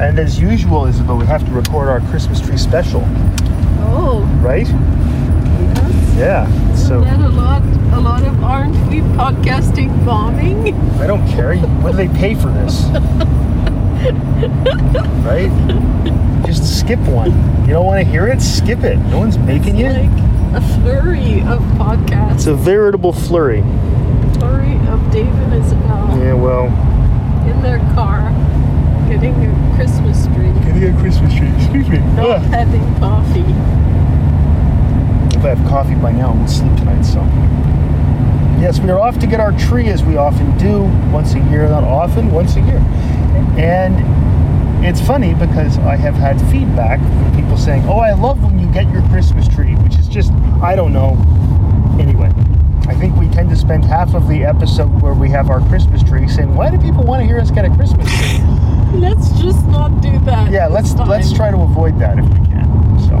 And as usual, Isabel, we have to record our Christmas tree special. Oh. Right? Yes. Yeah. So. And a lot of aren't we podcasting bombing? I don't care. What do they pay for this? Right? Just skip one. You don't want to hear it? Skip it. No one's making you. It's like a flurry of podcasts. It's a veritable flurry. Flurry of Dave and Isabel. Yeah, well. In their car, getting a Christmas tree. Excuse me. Not having coffee. If I have coffee by now, we'll sleep tonight, so. Yes, we are off to get our tree, as we often do, once a year. Not often, once a year. And it's funny because I have had feedback from people saying, oh, I love when you get your Christmas tree, which is just, I don't know. Anyway, I think we tend to spend half of the episode where we have our Christmas tree saying, why do people want to hear us get a Christmas tree? Let's just not do that. Yeah, let's try to avoid that if we can. So,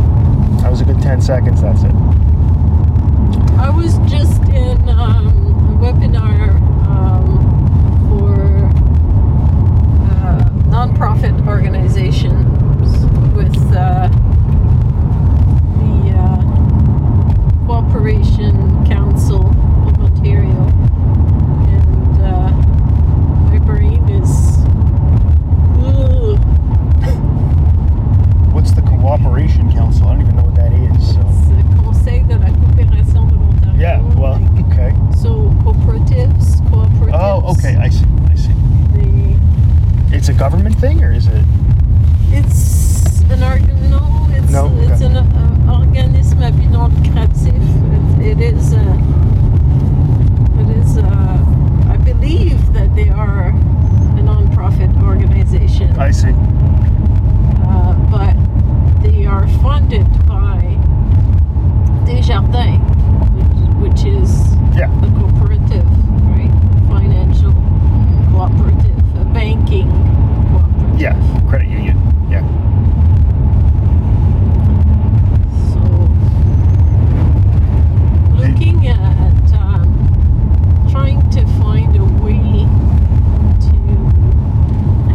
that was a good 10 seconds, that's it. I was just in a webinar for nonprofit organizations with the Cooperation Council of Ontario, and my brain is. What's the Cooperation Council? I don't even know what that is. So. It's the Conseil de la Coopération de l'Ontario. Yeah, well, okay. So cooperatives. Oh, okay, I see. It's a government thing, or is it? It's an organ. No, it's no, okay. It's an organisme à but non lucratif. It is. I believe that they are a non-profit organization. I see. But they are funded by Desjardins, which is a cooperative, right? Financial cooperative. Banking. Yeah, credit union. Yeah. So, looking at trying to find a way to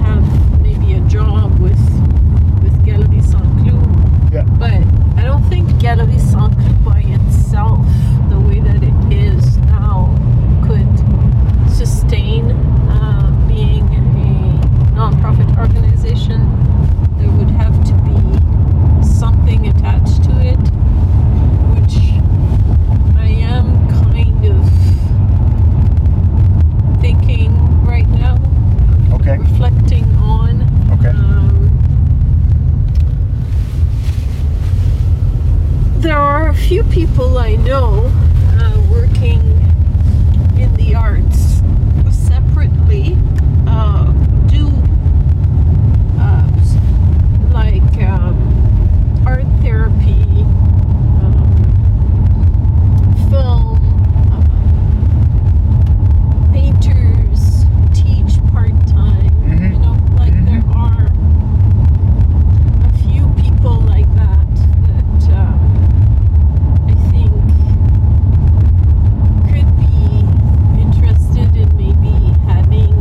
have maybe a job with Galerie Saint-Cloud. Yeah. But I don't think Galerie Saint-Cloud by itself, the way that it is now, could sustain being non-profit organization. There would have to be something attached to it, which I am kind of thinking right now, okay. Reflecting on. Okay. There are a few people I know working in the arts separately. Art therapy, film, painters teach part-time, you know, like there are a few people like that I think could be interested in maybe having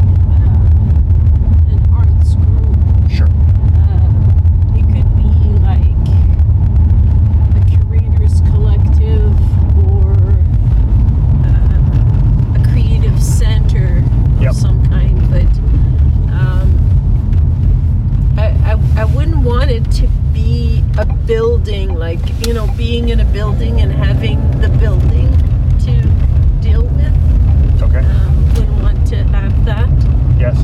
an arts group. Sure. Building, like, you know, being in a building and having the building to deal with. Okay. Would want to have that. Yes.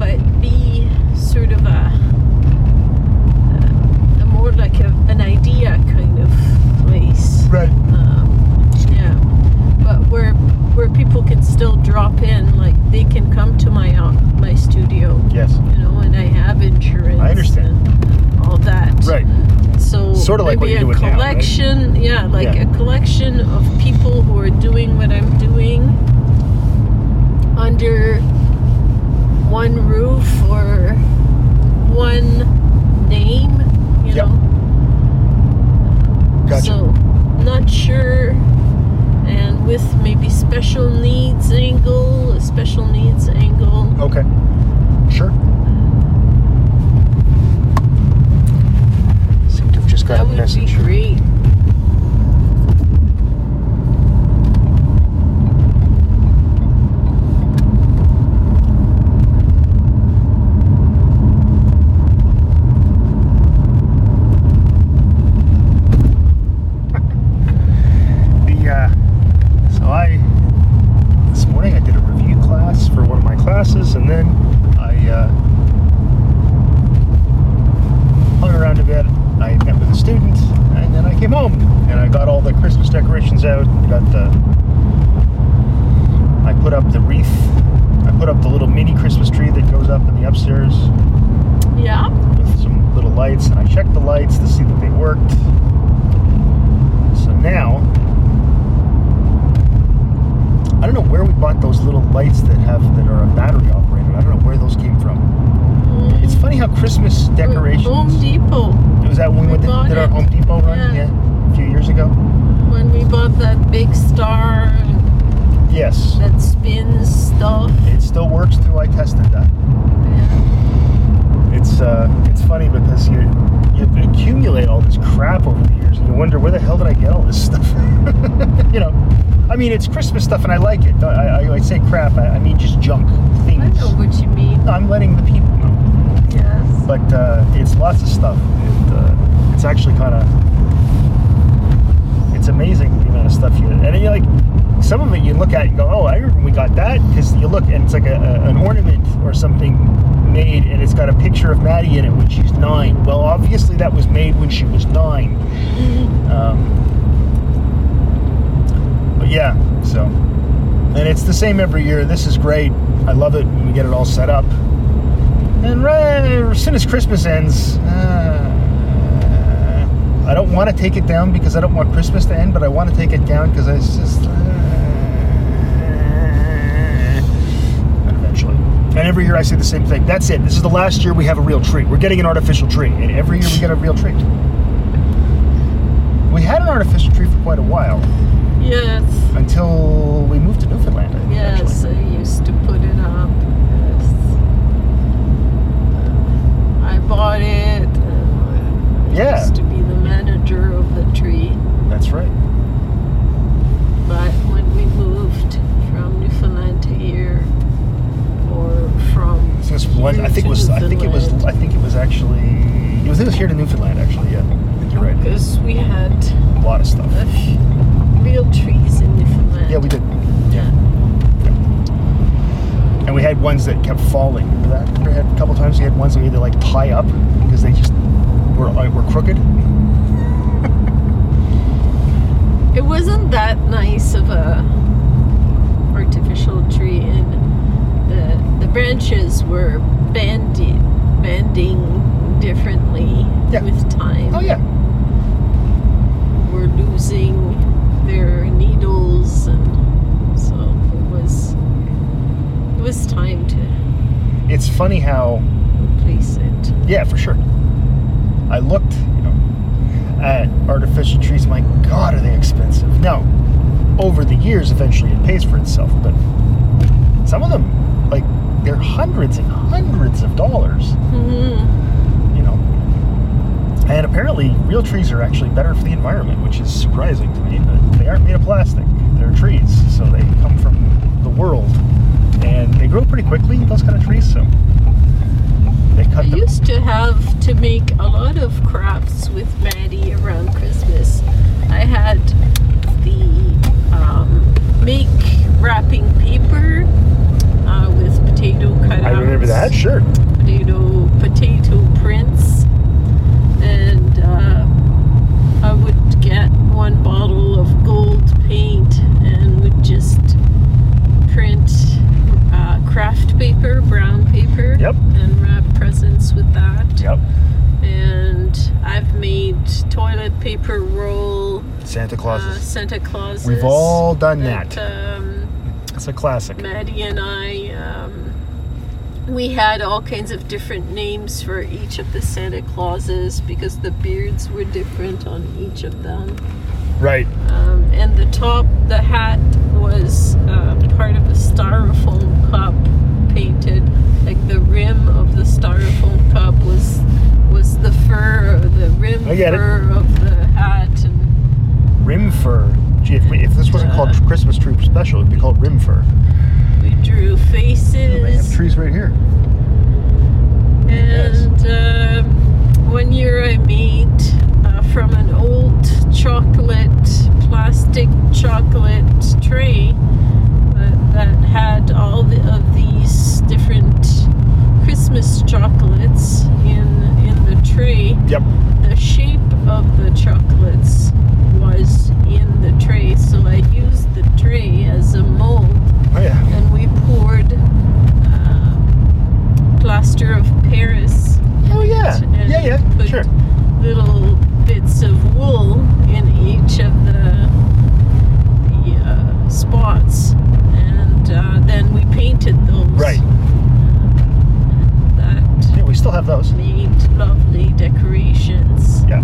But be sort of a more like an idea kind of place. Right. Yeah. But where people can still drop in, like they can come to my studio. Yes. You know, and I have insurance. I understand. All that. Right. So sort of like maybe what you do a collection, now, right? Yeah, like a collection of people who are doing what I'm doing under one roof or one name, you know. Gotcha. So not sure, and with maybe special needs angle. Okay. Sure. that would message. Be great. I mean, it's Christmas stuff, and I like it. I say crap. I mean, just junk things. I know what you mean. No, I'm letting the people know. Yes. But it's lots of stuff. It's actually kind of, it's amazing the amount of stuff you. And you like some of it you look at and go, oh, I remember we got that, because you look and it's like an ornament or something made, and it's got a picture of Maddie in it when she's 9. Well, obviously that was made when she was 9. Mm-hmm. Yeah, so, and it's the same every year. This is great. I love it when we get it all set up. And right as soon as Christmas ends, I don't want to take it down because I don't want Christmas to end, but I want to take it down because it's just, and eventually. And every year I say the same thing. That's it. This is the last year we have a real tree. We're getting an artificial tree, and every year we get a real tree. We had an artificial tree for quite a while. Yes. Until we moved to Newfoundland, I think. Yes, actually. I used to put it up. Yes. I bought it. Yeah. I used to be the manager of the tree. That's right. But when we moved from Newfoundland to here, or from so one, I think it was here to Newfoundland actually. Yeah, I think you're right. Because we had a lot of stuff. Real trees in Newfoundland. Yeah, we did. Yeah. Yeah. And we had ones that kept falling. Remember that? We had a couple times we had ones that we had to like tie up because they just were crooked. It wasn't that nice of a artificial tree, and the branches were bending differently with time. Oh yeah. We're losing their needles, and so it was time to. It's funny how replace it. Yeah, for sure. I looked, at artificial trees. My God, are they expensive? Now, over the years, eventually it pays for itself. But some of them, like, they're hundreds and hundreds of dollars. Mm-hmm. And apparently, real trees are actually better for the environment, which is surprising to me, but they aren't made of plastic. They're trees, so they come from the world. And they grow pretty quickly, those kind of trees, so they cut them. I used to have to make a lot of crafts with Maddie around Christmas. I had the make wrapping paper with potato cutouts. I remember that, sure. Potato prints. And I would get one bottle of gold paint and would just print craft paper, brown paper, and wrap presents with that. Yep. And I've made toilet paper roll. Santa Clauses. We've all done that. It's a classic. Maddie and I... we had all kinds of different names for each of the Santa Clauses because the beards were different on each of them. Right. And the hat was part of a styrofoam cup painted. Like the rim of the styrofoam cup was the fur, or the rim get it. Fur of the hat and rim fur. Gee, if this wasn't called Christmas Troop Special, it'd be called rim fur. We drew faces. And they have trees right here. And one year I made from an old plastic chocolate tray that had all of these different Christmas chocolates in the tray. Yep. The shape of the chocolates was in the tray, so I used the tray as a mold. Oh yeah. And we poured plaster of Paris. Oh yeah. And yeah, yeah. Put sure. Little bits of wool in each of the spots, and then we painted those. Right. We still have those. Made lovely decorations. Yeah.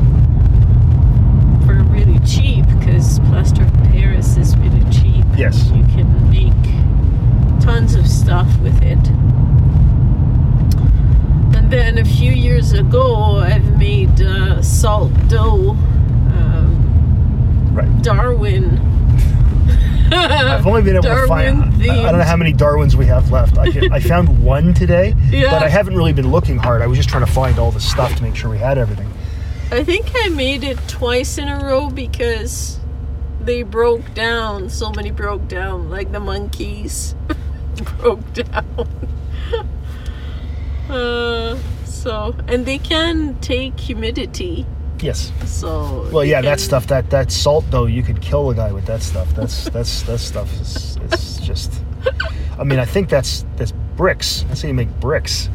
For really cheap, because plaster of Paris is really cheap. Yes. You can make tons of stuff with it. And then a few years ago, I've made salt dough. Right. Darwin. I've only been able to find themed. I don't know how many Darwins we have left. I found one today, yeah. But I haven't really been looking hard. I was just trying to find all the stuff to make sure we had everything. I think I made it twice in a row because they broke down. So many broke down, like the monkeys broke down. And they can take humidity. Yes. So well, yeah, that stuff, that salt though, you could kill a guy with that stuff. That stuff is it's just. I mean, I think that's bricks. That's how you make bricks,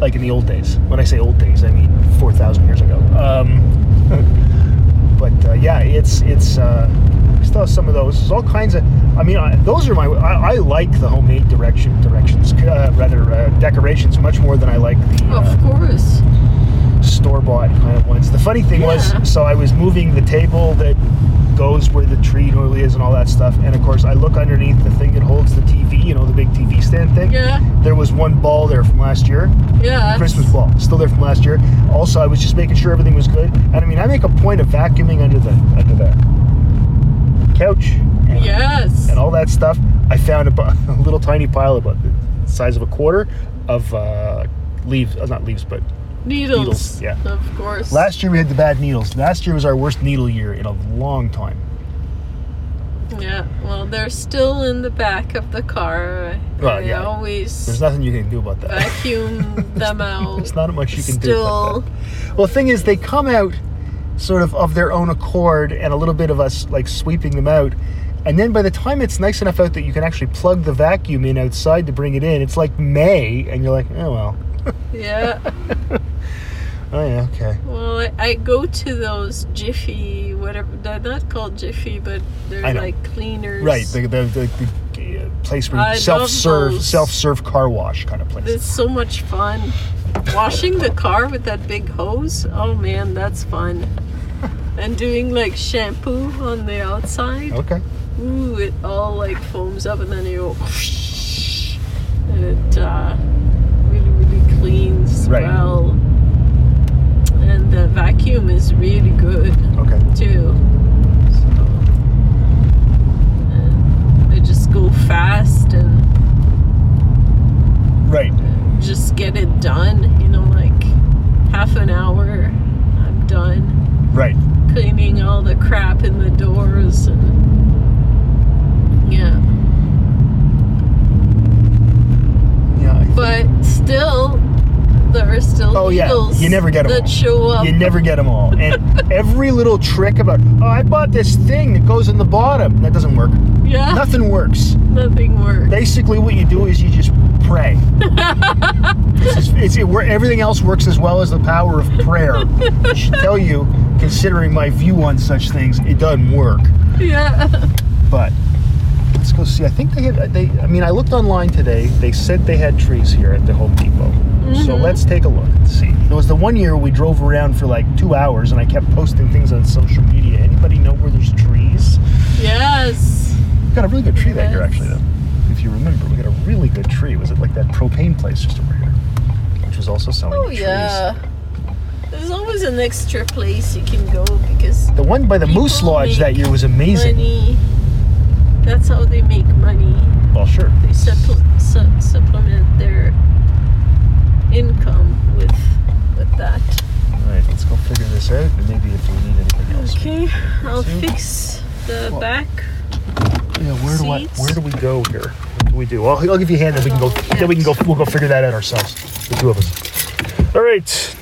like in the old days. When I say old days, I mean 4,000 years ago. Yeah, it's we still have some of those. There's all kinds of. I mean, those are my. I like the homemade decorations much more than I like the. Of course. Store-bought kind of ones. The funny thing was, so I was moving the table that goes where the tree normally is and all that stuff, and of course I look underneath the thing that holds the TV, you know, the big TV stand thing. Yeah. There was one ball there from last year. Yeah. Christmas ball. Still there from last year. Also, I was just making sure everything was good. And I mean, I make a point of vacuuming under the couch. And, yes. And all that stuff. I found a little tiny pile about the size of a quarter of needles. Yeah. Of course. Last year we had the bad needles. Last year was our worst needle year in a long time. Yeah, well, they're still in the back of the car. Well, they always. There's nothing you can do about that. Vacuum them out. There's not much you can do about that. Well, the thing is, they come out sort of their own accord, and a little bit of us like sweeping them out. And then by the time it's nice enough out that you can actually plug the vacuum in outside to bring it in, it's like May, and you're like, oh well. Yeah. Oh yeah, okay. Well, I go to those Jiffy, whatever. They're not called Jiffy, but they're like cleaners. Right, the place where you self-serve car wash kind of place. It's so much fun. Washing the car with that big hose, oh man, that's fun. And doing like shampoo on the outside. Okay. Ooh, it all like foams up and then you go whoosh, and it cleans well, and the vacuum is really good too. So I just go fast and just get it done. You know, like half an hour, I'm done. Right. Cleaning all the crap in the doors and yeah. But still, there are still needles you never get them that all. Show up. You never get them all. And every little trick about, I bought this thing that goes in the bottom. That doesn't work. Yeah. Nothing works. Nothing works. Basically, what you do is you just pray. Where everything else works as well as the power of prayer. I should tell you, considering my view on such things, it doesn't work. Yeah. But... let's go see. I think I looked online today. They said they had trees here at the Home Depot. Mm-hmm. So let's take a look and see. There was the one year we drove around for like 2 hours and I kept posting things on social media. Anybody know where there's trees? Yes. We got a really good tree that year actually though. If you remember, we got a really good tree. Was it like that propane place just over here? Which was also selling trees. Oh yeah. There's always was an extra place you can go because... The one by the Moose Lodge that year was amazing. Money. That's how they make money. Well, sure. They supplement their income with that. Alright, let's go figure this out and maybe if we need anything else. Okay, I'll fix the back. Yeah, where do we go here? What do we do? I'll give you a hand and we'll go figure that out ourselves. The two of us. Alright.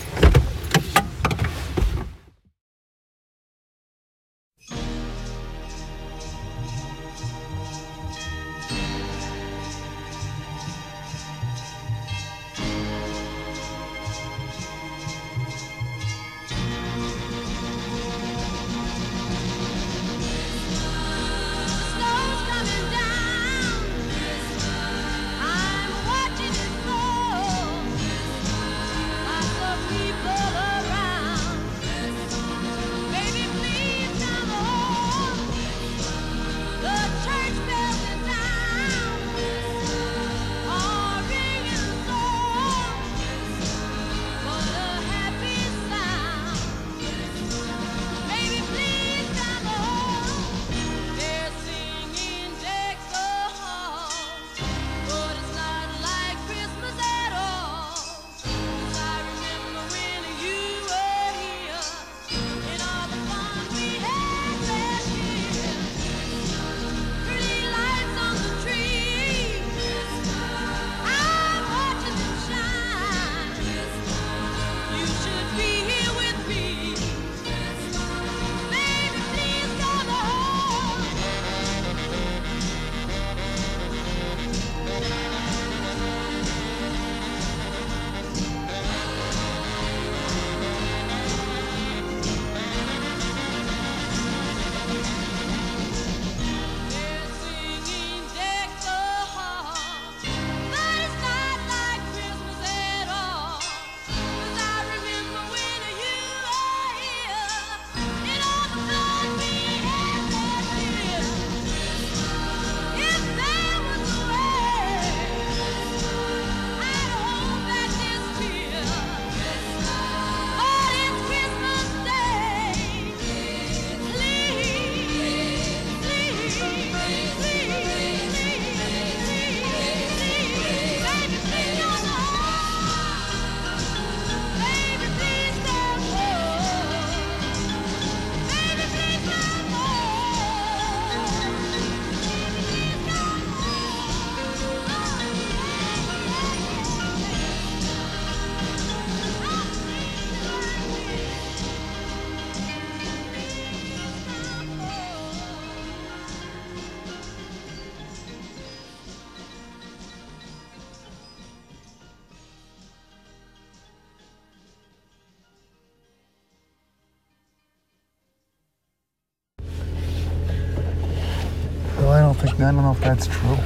I don't know if that's true.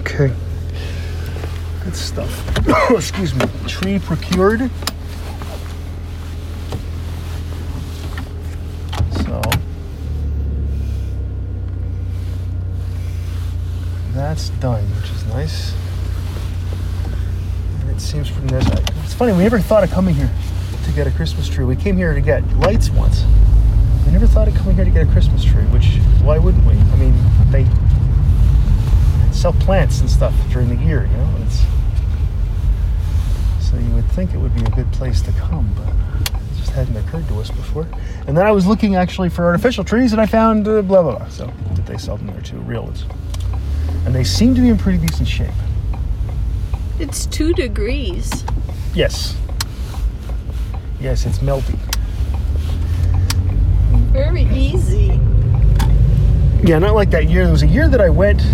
Okay. Good stuff. Excuse me. Tree procured. So that's done, which is nice. And it seems from this. It's funny, we never thought of coming here to get a Christmas tree. We came here to get lights once. We never thought of coming here to get a Christmas tree, which why wouldn't we? I mean, they sell plants and stuff during the year, you know, so you would think it would be a good place to come, but it just hadn't occurred to us before. And then I was looking actually for artificial trees and I found blah blah blah, so that they sell them there too, real ones, and they seem to be in pretty decent shape. It's 2 degrees. Yes, it's melting very easy. Yeah, not like that year. There was a year that I went.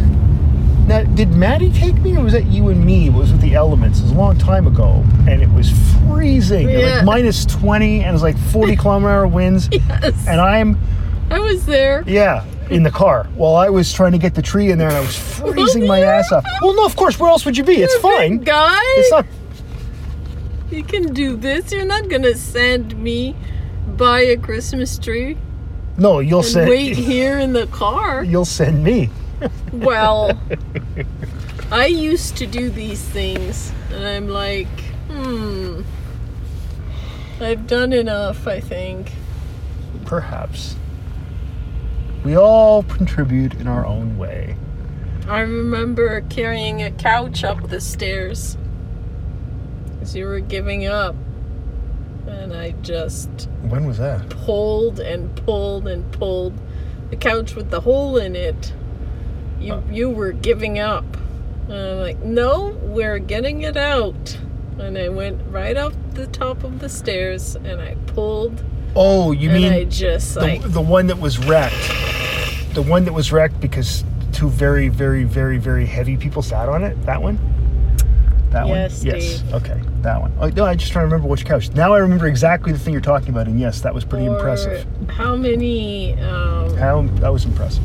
Now, did Maddie take me, or was that you and me? It was with the elements. It was a long time ago, and it was freezing. Yeah. It was like minus 20, and it was like 40 kilometer hour winds. Yes. And I was there. Yeah, in the car. While I was trying to get the tree in there, and I was freezing my ass off. Well, no, of course. Where else would you be? It's fine. Guy. It's not. You can do this. You're not going to send me buy a Christmas tree. No, you'll send. Wait here in the car. You'll send me. Well, I used to do these things, and I'm like, I've done enough, I think. Perhaps. We all contribute in our own way. I remember carrying a couch up the stairs because you were giving up. And I just... When was that? Pulled and pulled and pulled. The couch with the hole in it. You were giving up. And I'm like, no, we're getting it out. And I went right up the top of the stairs and I pulled. Oh, you mean I just, like, the one that was wrecked. The one that was wrecked because two very, very, very, very heavy people sat on it? That one? That yes, one? Yes. Steve. Okay, that one. Oh, no, I just trying to remember which couch. Now I remember exactly the thing you're talking about, and yes, that was pretty impressive. How many... that was impressive.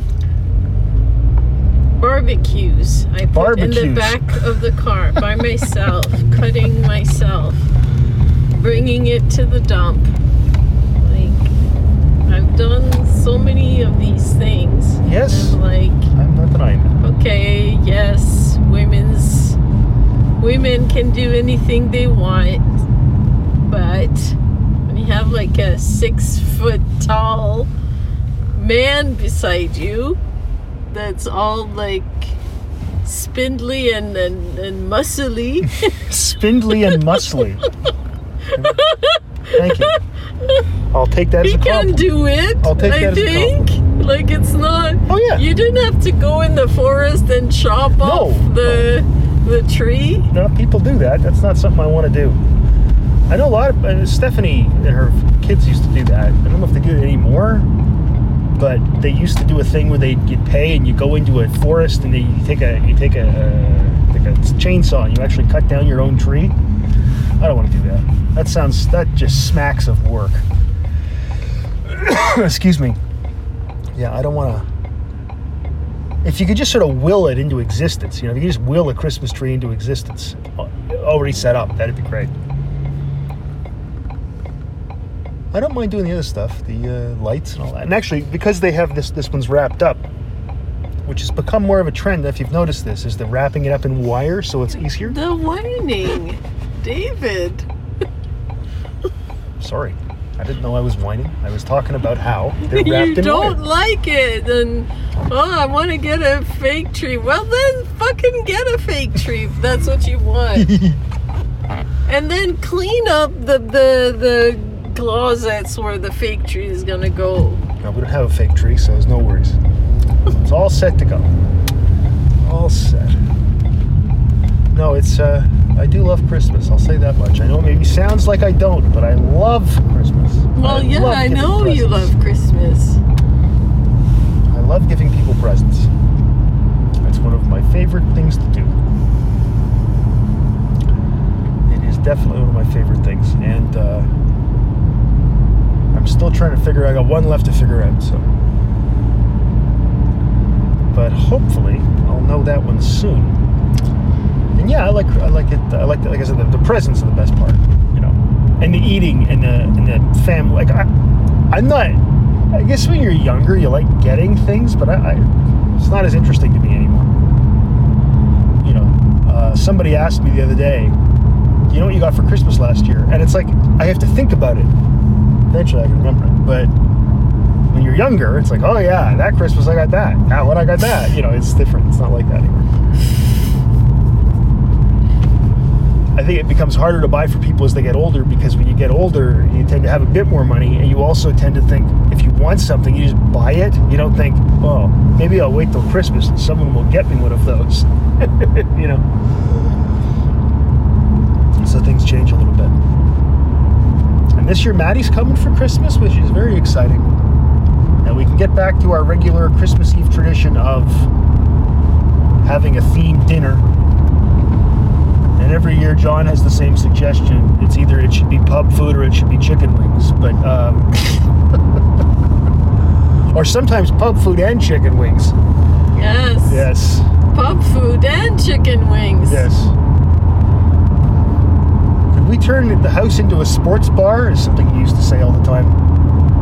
Barbecues. I put in the back of the car by myself, cutting myself, bringing it to the dump. I've done so many of these things. Yes. I'm not that I know. Okay, yes, women can do anything they want, but when you have like a 6 foot tall man beside you that's all like spindly and muscly. Spindly and muscly. Thank you. I'll take that as a compliment. He can do it, I think. Like, it's not... Oh, yeah. You didn't have to go in the forest and chop off the tree. No, people do that. That's not something I want to do. I know a lot of... Stephanie and her kids used to do that. I don't know if they do it anymore, but they used to do a thing where they'd get pay and you go into a forest and you take a chainsaw and you actually cut down your own tree. I don't want to do that. That just smacks of work. Excuse me. Yeah, I don't want to... If you could just sort of will it into existence, if you could just will a Christmas tree into existence, already set up, that'd be great. I don't mind doing the other stuff, the lights and all that. And actually, because they have this one's wrapped up, which has become more of a trend, if you've noticed this, is the wrapping it up in wire so it's easier. The whining, David... Sorry, I didn't know I was whining. I was talking about how they're wrapped in wire. You don't like it, and I want to get a fake tree. Well, then fucking get a fake tree if that's what you want. And then clean up the closets where the fake tree is gonna go. No, we don't have a fake tree, so there's no worries. It's all set to go. All set. No, it's I do love Christmas, I'll say that much. I know it maybe sounds like I don't, but I love Christmas. Well, I know you love Christmas. I love giving people presents. That's one of my favorite things to do. It is definitely one of my favorite things. And I'm still trying to figure out, I got one left to figure out, so. But hopefully, I'll know that one soon. And yeah, I like it. I like that. Like I said, the presents are the best part, and the eating and the family. Like I'm not. I guess when you're younger, you like getting things, but it's not as interesting to me anymore. Somebody asked me the other day, "You know what you got for Christmas last year?" And it's like I have to think about it. Eventually, I can remember it. But when you're younger, it's like, oh yeah, that Christmas I got that. That one I got that. It's different. It's not like that anymore. I think it becomes harder to buy for people as they get older, because when you get older, you tend to have a bit more money, and you also tend to think, if you want something, you just buy it. You don't think, oh, maybe I'll wait till Christmas and someone will get me one of those. So things change a little bit. And this year, Maddie's coming for Christmas, which is very exciting. And we can get back to our regular Christmas Eve tradition of having a themed dinner. And every year, John has the same suggestion. It's either it should be pub food or it should be chicken wings. But, or sometimes pub food and chicken wings. Yes. Yes. Pub food and chicken wings. Yes. Could we turn the house into a sports bar? Is something he used to say all the time.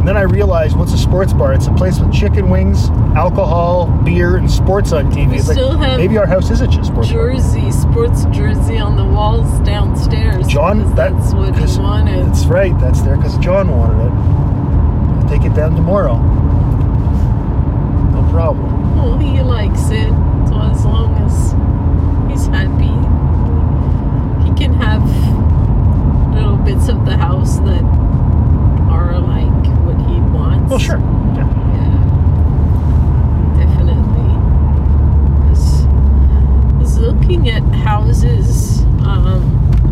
And then I realized, what's a sports bar? It's a place with chicken wings, alcohol, beer, and sports on TV. It's still like, have maybe our house isn't just sports. Sports jersey on the walls downstairs. John, that's what he wanted. That's right. That's there because John wanted it. I'll take it down tomorrow. No problem. Well, he likes it, so as long as he's happy, he can have little bits of the house that are like what he wants. Well, sure. Yeah. Yeah. Definitely. I was looking at houses.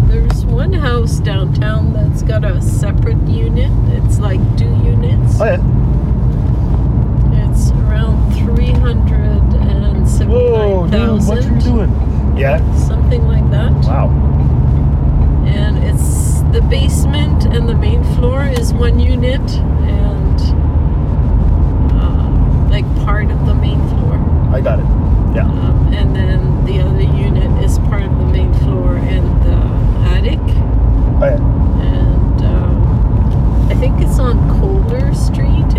There's one house downtown that's got a separate unit. It's like 2 units. Oh, yeah. It's around 379,000. Whoa, dude, what are you doing? Yeah. Something like that. Wow. And it's the basement and the main floor is 1 unit, and like part of the main floor. I got it. Yeah. And then the other unit is part of the main floor and the attic. Oh, yeah. And I think it's on Kohler Street.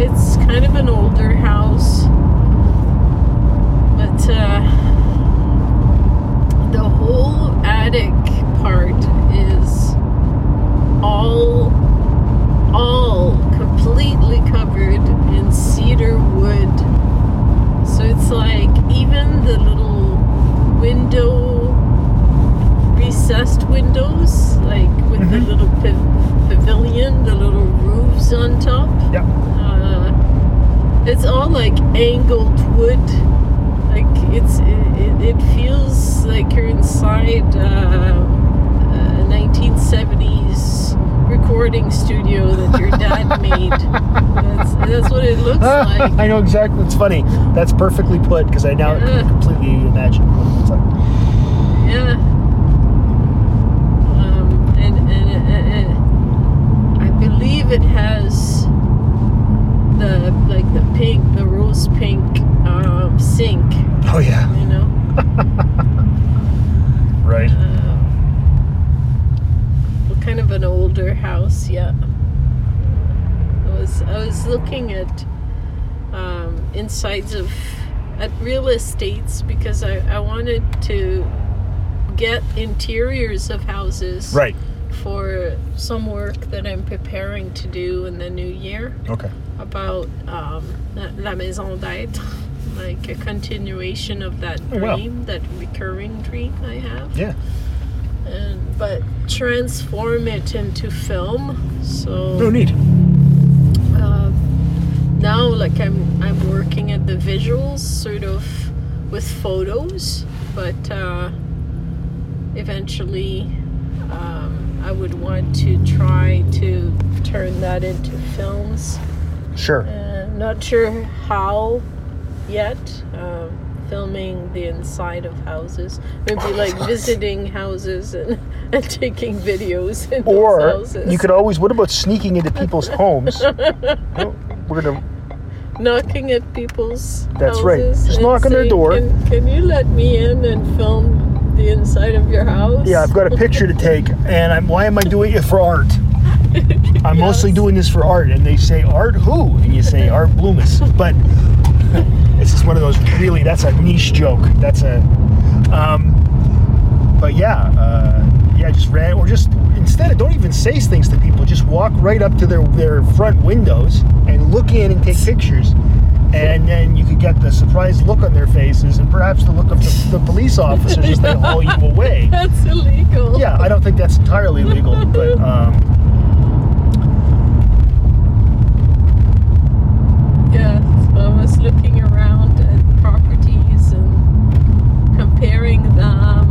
It's kind of an older house, but the whole attic part is all completely covered in cedar wood. So it's like even the little recessed windows, like with the little pavilion, the little roofs on top. Yeah. It's all like angled wood. Like it feels like you're inside 1970s recording studio that your dad made. That's what it looks like. I know exactly. It's funny. That's perfectly put, because I now can completely imagine what it's like. Yeah. And I believe it has the rose pink sink. Oh yeah. You know. Right. Kind of an older house, yeah. I was looking at insides at real estates, because I wanted to get interiors of houses, right, for some work that I'm preparing to do in the new year. Okay. About La Maison d'être, like a continuation of that dream, that recurring dream I have. Yeah. But transform it into film. So no need. Now, like I'm working at the visuals, sort of with photos, but eventually I would want to try to turn that into films. Sure. Not sure how yet. Filming the inside of houses, maybe visiting houses and taking videos in or those houses. You could always, what about sneaking into people's homes? We're gonna knocking at people's that's houses, right, just knock on their door. Can you let me in and film the inside of your house? Yeah, I've got a picture to take, and why am I doing it for art? I'm mostly doing this for art. And they say, art who? And you say, Art Bloomis. But it's just one of those, really, that's a niche joke. That's a, but yeah, just ran, or just, instead of, don't even say things to people, just walk right up to their front windows and look in and take pictures. And then you could get the surprised look on their faces, and perhaps the look of the police officers as they haul you away. That's illegal. Yeah, I don't think that's entirely legal, but, I was looking around at properties and comparing them.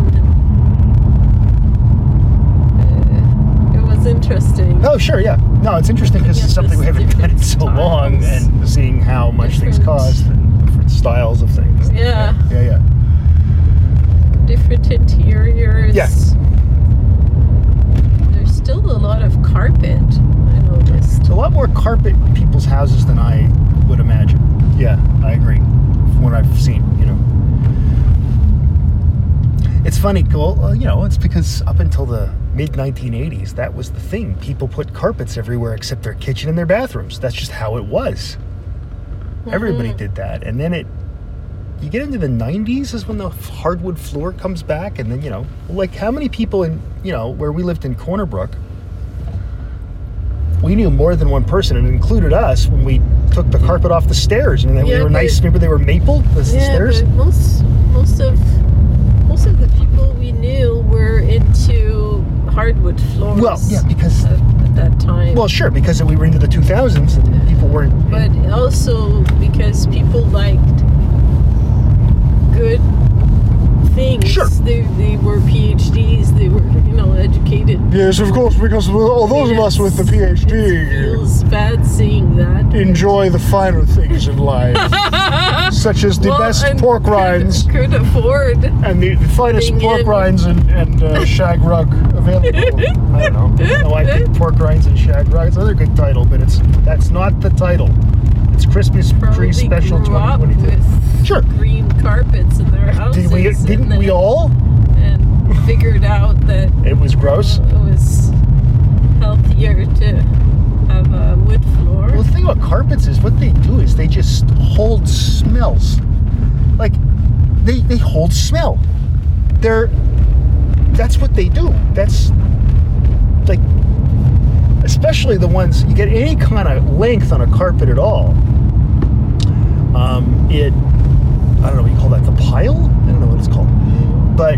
It was interesting. Oh, sure, yeah. No, it's interesting because it's something we haven't done in so long, and seeing how much things cost and different styles of things. Yeah. Yeah. Different interiors. Yes. There's still a lot of carpet, I noticed. There's a lot more carpet in people's houses than I would imagine. Yeah, I agree. From what I've seen, you know. It's funny, well, you know, it's because up until the mid-1980s, that was the thing. People put carpets everywhere except their kitchen and their bathrooms. That's just how it was. Mm-hmm. Everybody did that. And then you get into the 90s is when the hardwood floor comes back. And then, you know, like how many people in, you know, where we lived in Cornerbrook, we knew more than one person, and it included us when we took the carpet off the stairs. And they were nice. Remember they were maple? The stairs? But most of the people we knew were into hardwood floors. Well, yeah, because at that time. Well, sure, because we were into the 2000s and people weren't. But also because people liked good things. Sure. They were PhDs. They were, you know, educated. Yes, of course, because all those of us with the PhD. It feels bad seeing that. Enjoy the finer things in life, such as the best pork rinds. Could afford. And the finest pork rinds and shag rug available. I don't know. Oh, I think pork rinds and shag rug is another good title, but that's not the title. It's Christmas Tree Special 2022. Sure. Green carpets in their houses. Didn't we all? And figured out that it was gross. It was healthier to have a wood floor. Well, the thing about carpets is what they do is they just hold smells. Like they hold smell. That's what they do. That's like. Especially the ones, you get any kind of length on a carpet at all, I don't know what you call that, the pile? I don't know what it's called. But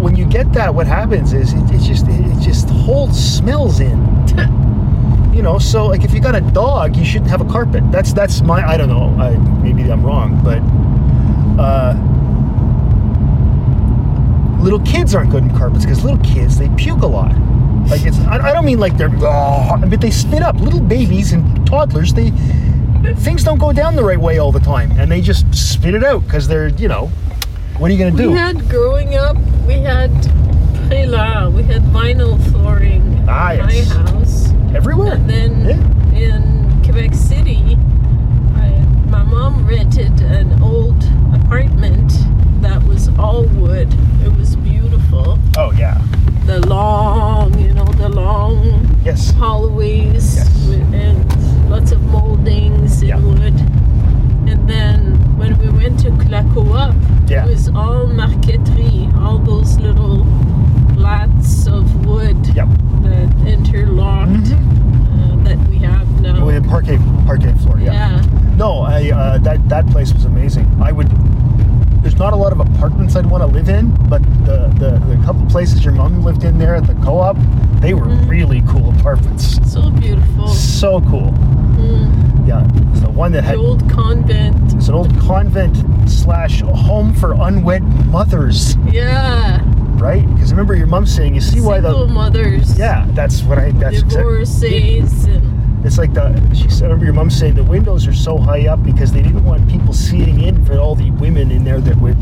when you get that, what happens is it just holds smells in. You know, so like if you got a dog, you shouldn't have a carpet. That's my, I don't know, maybe I'm wrong, but little kids aren't good in carpets because little kids, they puke a lot. Like I don't mean like they're, but they spit up. Little babies and toddlers, things don't go down the right way all the time, and they just spit it out because they're, you know, what are you gonna do? We had growing up, we had vinyl flooring in my house everywhere. And then in Quebec City, my mom rented an old apartment that was all wood. It was beautiful. Oh yeah. The long yes. hallways yes. and lots of moldings in wood. And then when we went to Clacoa, it was all marqueterie, all those little flats of wood that interlocked that we have now. Oh, we had parquet floor, yeah. No, that place was amazing. There's not a lot of apartments I'd want to live in, but the couple places your mom lived in there at the co-op, they were really cool apartments. So beautiful. So cool. Mm. Yeah. It's the one that had... The old convent. It's an old convent / home for unwed mothers. Yeah. Right? Because remember your mom saying, you see why the... Single mothers. Yeah, that's what I... That's divorcees and... It's like she said, I remember your mom saying the windows are so high up because they didn't want people seeing in for all the women in there that were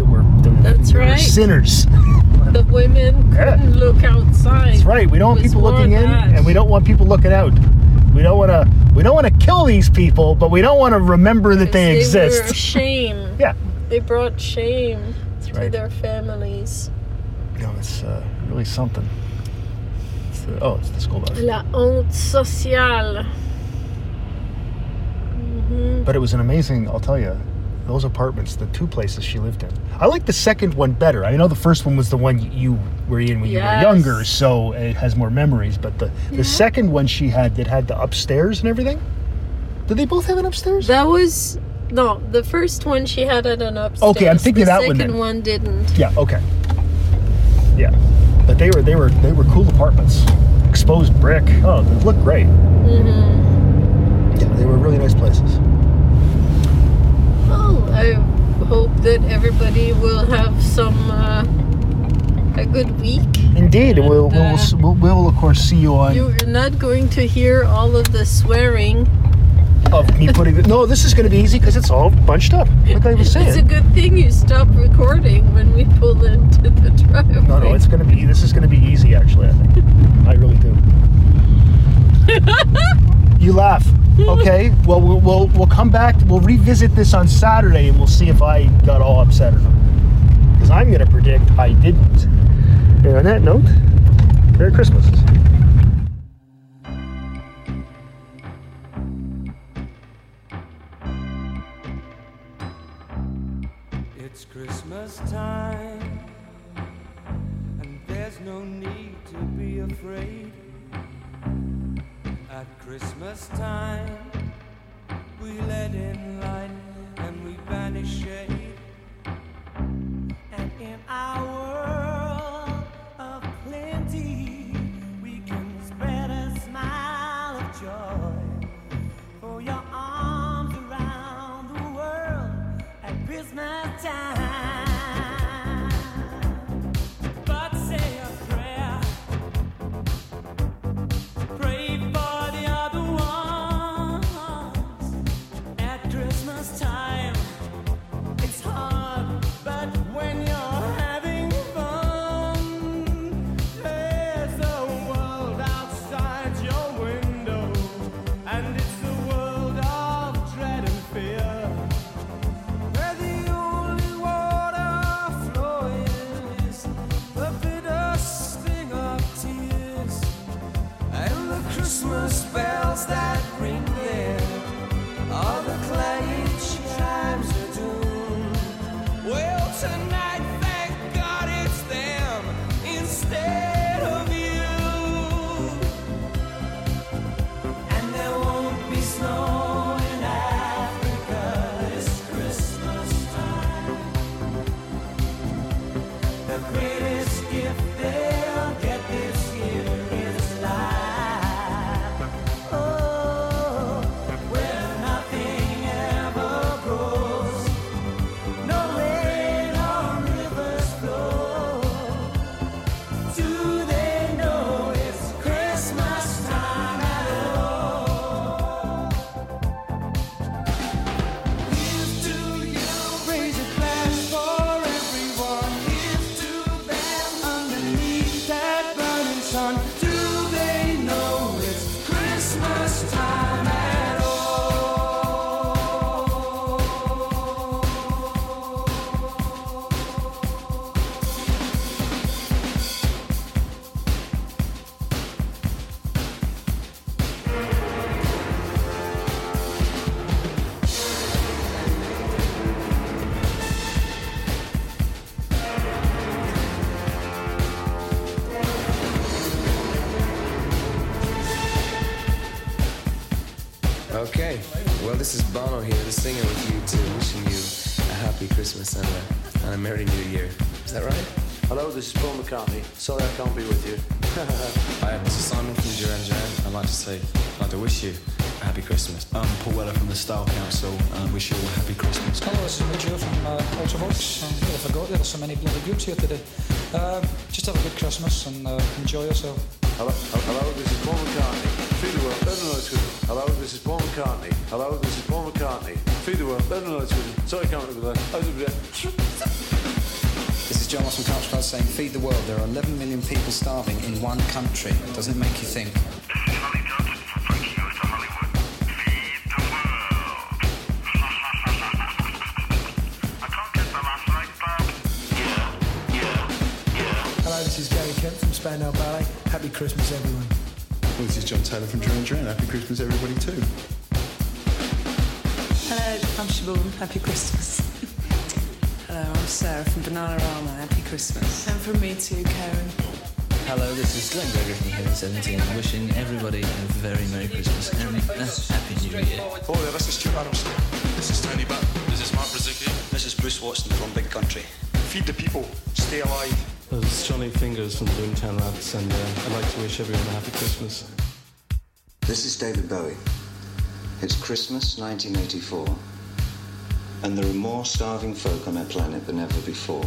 sinners. The women couldn't look outside. That's right. We don't want people looking in, and we don't want people looking out. We don't want to kill these people, but we don't want to remember that they exist. They were shame. Yeah. They brought shame to their families. No, it's really something. It's the school bus. La honte sociale. But it was an amazing, I'll tell you, those apartments, the two places she lived in. I like the second one better. I know the first one was the one you were in when you were younger, so it has more memories. But the second one she had that had the upstairs and everything, did they both have an upstairs? No, the first one she had an upstairs. Okay, I'm thinking that one then. The second one didn't. Yeah, okay. Yeah. But they were cool apartments. Exposed brick. Oh, they looked great. Mm-hmm. Yeah, they were really nice places. Well, I hope that everybody will have a good week. Indeed, and we'll of course see you on. You're not going to hear all of the swearing. Of me putting no, this is going to be easy because it's all bunched up. Like I was saying, it's a good thing you stop recording when we pull into the driveway. No, it's going to be. This is going to be easy, actually. I think I really do. You laugh. Okay, well, we'll come back. We'll revisit this on Saturday, and we'll see if I got all upset or not. because I'm going to predict I didn't. And on that note, Merry Christmas. It's Christmas time, and there's no need to be afraid. At Christmas time, we let in light and we banish shade. And in our world of plenty, we can spread a smile of joy. Throw your arms around the world at Christmas time. This is Bono here, the singer with you too, wishing you a happy Christmas and a Merry New Year. Is that right? Hello, this is Paul McCartney. Sorry I can't be with you. Hi, this is Simon from Duran Duran. I'd like to wish you a happy Christmas. I'm Paul Weller from The Style Council, and I wish you all a happy Christmas. Hello, this is Joe from Ultravox. I forgot there are so many bloody groups here today. Just have a good Christmas and enjoy yourself. Hello, this is Paul McCartney. Feed the world, better know it's good. Hello, this is Paul McCartney. Hello, this is Paul McCartney. Feed the world, better know it's good. Sorry, I can't remember that. This is John Lawson from Carl's Club saying, feed the world. There are 11 million people starving in one country. Doesn't it make you think? Hello, this is Gary Kemp from Spandau Ballet. Happy Christmas, everyone. Well, this is John Taylor from Duran Duran. Happy Christmas, everybody, too. Hello, I'm Siobhan. Happy Christmas. Hello, I'm Sarah from Banana Rama. Happy Christmas. And from me, too, Karen. Hello, this is Glenn Gregory from Heaven 17. Wishing everybody a very Merry Christmas and a Happy New Year. Hello, this is Stuart Adamson. This is Tony Benn. This is Mark Brzezicki. This is Bruce Watson from Big Country. Feed the people. Stay alive. It's Johnny Fingers from the Boomtown Rats, and I'd like to wish everyone a happy Christmas. This is David Bowie. It's Christmas 1984, and there are more starving folk on our planet than ever before.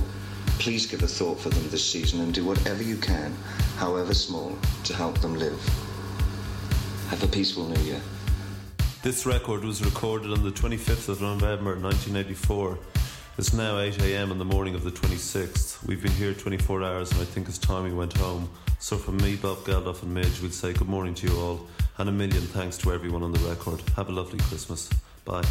Please give a thought for them this season and do whatever you can, however small, to help them live. Have a peaceful New Year. This record was recorded on the 25th of November 1984. It's now 8 a.m. on the morning of the 26th. We've been here 24 hours and I think it's time we went home. So from me, Bob Geldof and Midge, we'll say good morning to you all and a million thanks to everyone on the record. Have a lovely Christmas. Bye.